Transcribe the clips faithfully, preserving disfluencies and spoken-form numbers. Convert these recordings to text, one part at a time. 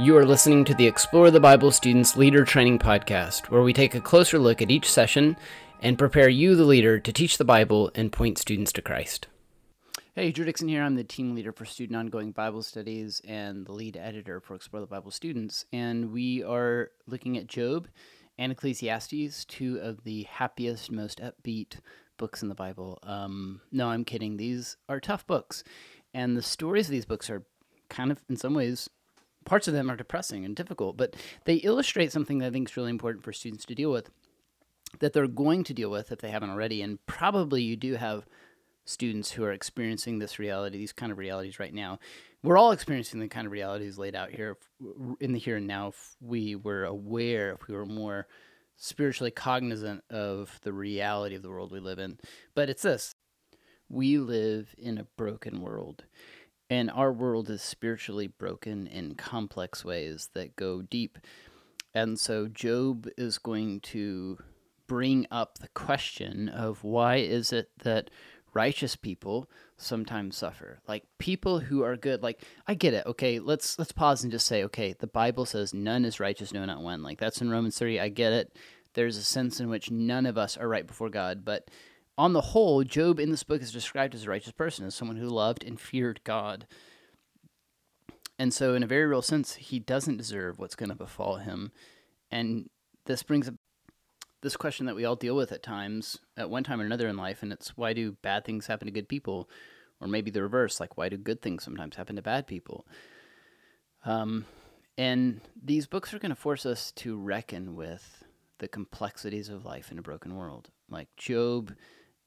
You are listening to the Explore the Bible Students Leader Training Podcast, where we take a closer look at each session and prepare you, the leader, to teach the Bible and point students to Christ. Hey, Drew Dixon here. I'm the team leader for Student Ongoing Bible Studies and the lead editor for Explore the Bible Students, and we are looking at Job and Ecclesiastes, two of the happiest, most upbeat books in the Bible. Um, no, I'm kidding. These are tough books, and the stories of these books are kind of, in some ways, parts of them are depressing and difficult, but they illustrate something that I think is really important for students to deal with, that they're going to deal with if they haven't already. And probably you do have students who are experiencing this reality, these kind of realities right now. We're all experiencing the kind of realities laid out here in the here and now. If we were aware, if we were more spiritually cognizant of the reality of the world we live in. But it's this: we live in a broken world. And our world is spiritually broken in complex ways that go deep. And so Job is going to bring up the question of why is it that righteous people sometimes suffer? Like, people who are good, like, I get it, okay, let's let's pause and just say, okay, the Bible says none is righteous, no, not one. Like, that's in Romans three, I get it. There's a sense in which none of us are right before God, but on the whole, Job in this book is described as a righteous person, as someone who loved and feared God. And so in a very real sense, he doesn't deserve what's going to befall him. And this brings up this question that we all deal with at times, at one time or another in life, and it's, why do bad things happen to good people? Or maybe the reverse, like, why do good things sometimes happen to bad people? Um, and these books are going to force us to reckon with the complexities of life in a broken world. Like, Job,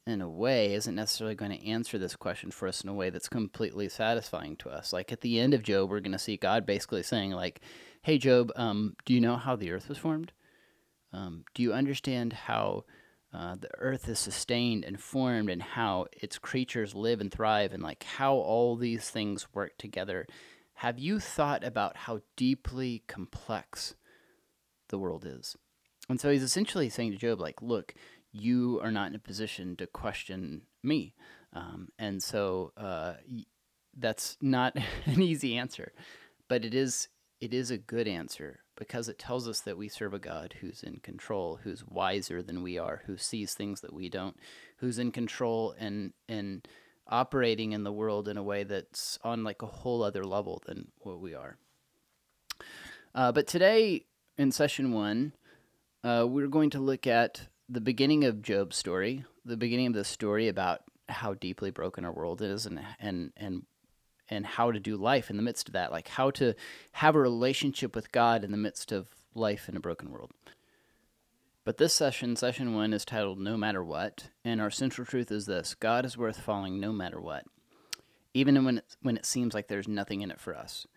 in a way, isn't necessarily going to answer this question for us in a way that's completely satisfying to us. Like, at the end of Job, we're going to see God basically saying, like, hey, Job, um, do you know how the earth was formed? Um, do you understand how uh, the earth is sustained and formed, and how its creatures live and thrive, and, like, how all these things work together? Have you thought about how deeply complex the world is? And so he's essentially saying to Job, like, look, you are not in a position to question me. Um, and so uh, that's not an easy answer, but it is it is a good answer, because it tells us that we serve a God who's in control, who's wiser than we are, who sees things that we don't, who's in control and, and operating in the world in a way that's on, like, a whole other level than what we are. Uh, but today in session one, uh, we're going to look at the beginning of Job's story, the beginning of the story about how deeply broken our world is, and and and and how to do life in the midst of that, like how to have a relationship with God in the midst of life in a broken world. But this session, session one, is titled No Matter What, and our central truth is this: God is worth following no matter what, even when it, when it seems like there's nothing in it for us.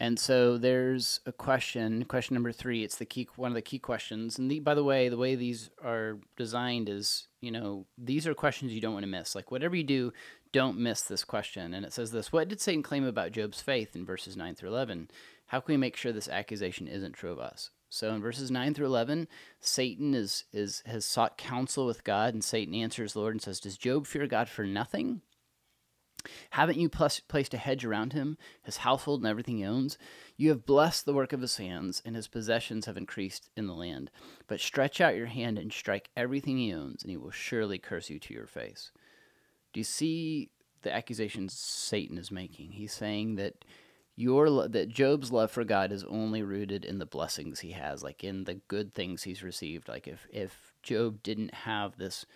And so there's a question, question number three. It's the key, one of the key questions. And the, by the way, the way these are designed is, you know, these are questions you don't want to miss. Like, whatever you do, don't miss this question. And it says this: what did Satan claim about Job's faith in verses nine through eleven? How can we make sure this accusation isn't true of us? So in verses nine through eleven, Satan is is has sought counsel with God, and Satan answers the Lord and says, does Job fear God for nothing? Haven't you placed a hedge around him, his household, and everything he owns? You have blessed the work of his hands, and his possessions have increased in the land. But stretch out your hand and strike everything he owns, and he will surely curse you to your face. Do you see the accusations Satan is making? He's saying that your that Job's love for God is only rooted in the blessings he has, like in the good things he's received. Like, if, if Job didn't have this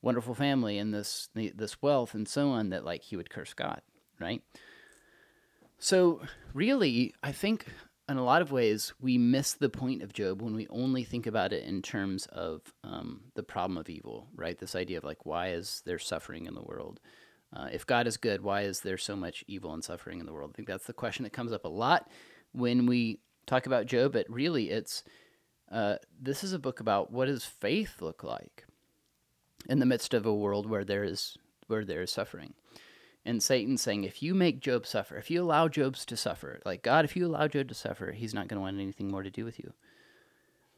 wonderful family and this this wealth and so on, that, like, he would curse God, right? So really, I think in a lot of ways we miss the point of Job when we only think about it in terms of um, the problem of evil, right? This idea of, like, why is there suffering in the world? Uh, if God is good, why is there so much evil and suffering in the world? I think that's the question that comes up a lot when we talk about Job, but really it's, uh, this is a book about what does faith look like in the midst of a world where there is where there is suffering. And Satan's saying, if you make Job suffer, if you allow Job to suffer, like, God, if you allow Job to suffer, he's not going to want anything more to do with you.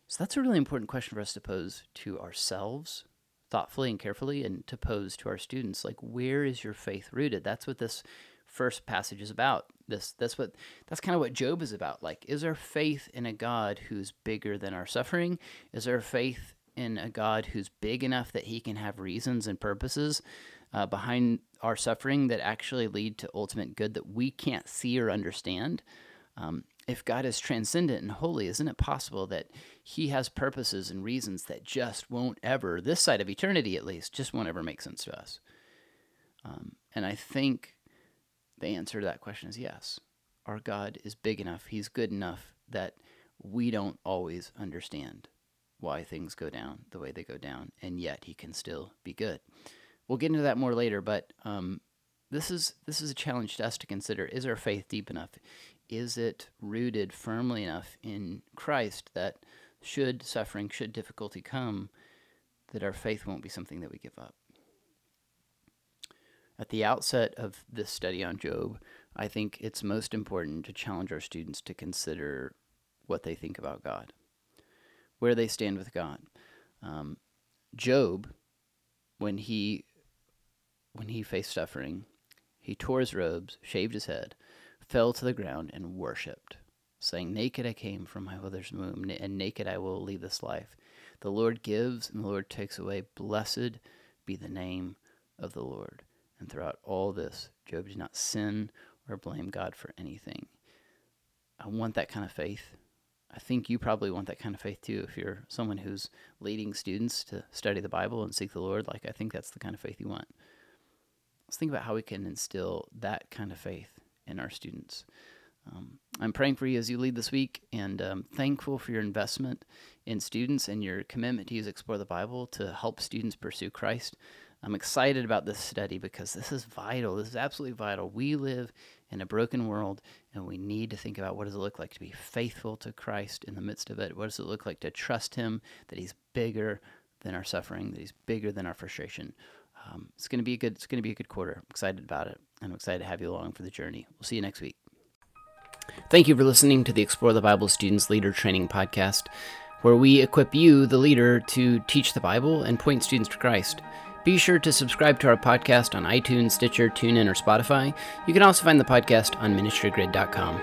So that's a really important question for us to pose to ourselves thoughtfully and carefully, and to pose to our students. Like, where is your faith rooted? That's what this first passage is about. This that's what that's kind of what Job is about. Like, is our faith in a God who's bigger than our suffering? Is our faith in a God who's big enough that he can have reasons and purposes uh, behind our suffering that actually lead to ultimate good that we can't see or understand? Um, if God is transcendent and holy, isn't it possible that he has purposes and reasons that just won't ever, this side of eternity at least, just won't ever make sense to us? Um, and I think the answer to that question is yes. Our God is big enough, he's good enough that we don't always understand why things go down the way they go down, and yet he can still be good. We'll get into that more later, but um, this is this is a challenge to us to consider. Is our faith deep enough? Is it rooted firmly enough in Christ that should suffering, should difficulty come, that our faith won't be something that we give up? At the outset of this study on Job, I think it's most important to challenge our students to consider what they think about God, where they stand with God. Um, Job, when he when he faced suffering, he tore his robes, shaved his head, fell to the ground, and worshipped, saying, "Naked I came from my mother's womb, and naked I will leave this life. The Lord gives, and the Lord takes away. Blessed be the name of the Lord." And throughout all this, Job did not sin or blame God for anything. I want that kind of faith. I think you probably want that kind of faith too if you're someone who's leading students to study the Bible and seek the Lord. Like, I think that's the kind of faith you want. Let's think about how we can instill that kind of faith in our students. Um, I'm praying for you as you lead this week, and I'm thankful for your investment in students and your commitment to use Explore the Bible to help students pursue Christ. I'm excited about this study because this is vital. This is absolutely vital. We live in a broken world, and we need to think about, what does it look like to be faithful to Christ in the midst of it? What does it look like to trust him, that he's bigger than our suffering, that he's bigger than our frustration? Um, it's going to be a good. It's going to be a good quarter. I'm excited about it, and I'm excited to have you along for the journey. We'll see you next week. Thank you for listening to the Explore the Bible Students Leader Training Podcast, where we equip you, the leader, to teach the Bible and point students to Christ. Be sure to subscribe to our podcast on iTunes, Stitcher, TuneIn, or Spotify. You can also find the podcast on Ministry Grid dot com.